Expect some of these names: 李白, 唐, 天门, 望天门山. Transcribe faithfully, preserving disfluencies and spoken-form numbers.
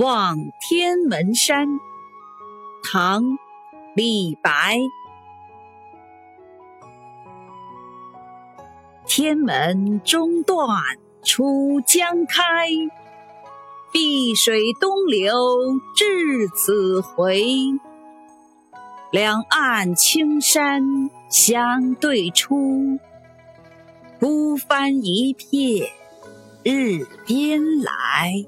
望天门山》唐·李白。天门中断出江开，碧水东流至此回。两岸青山相对出，孤帆一片日边来。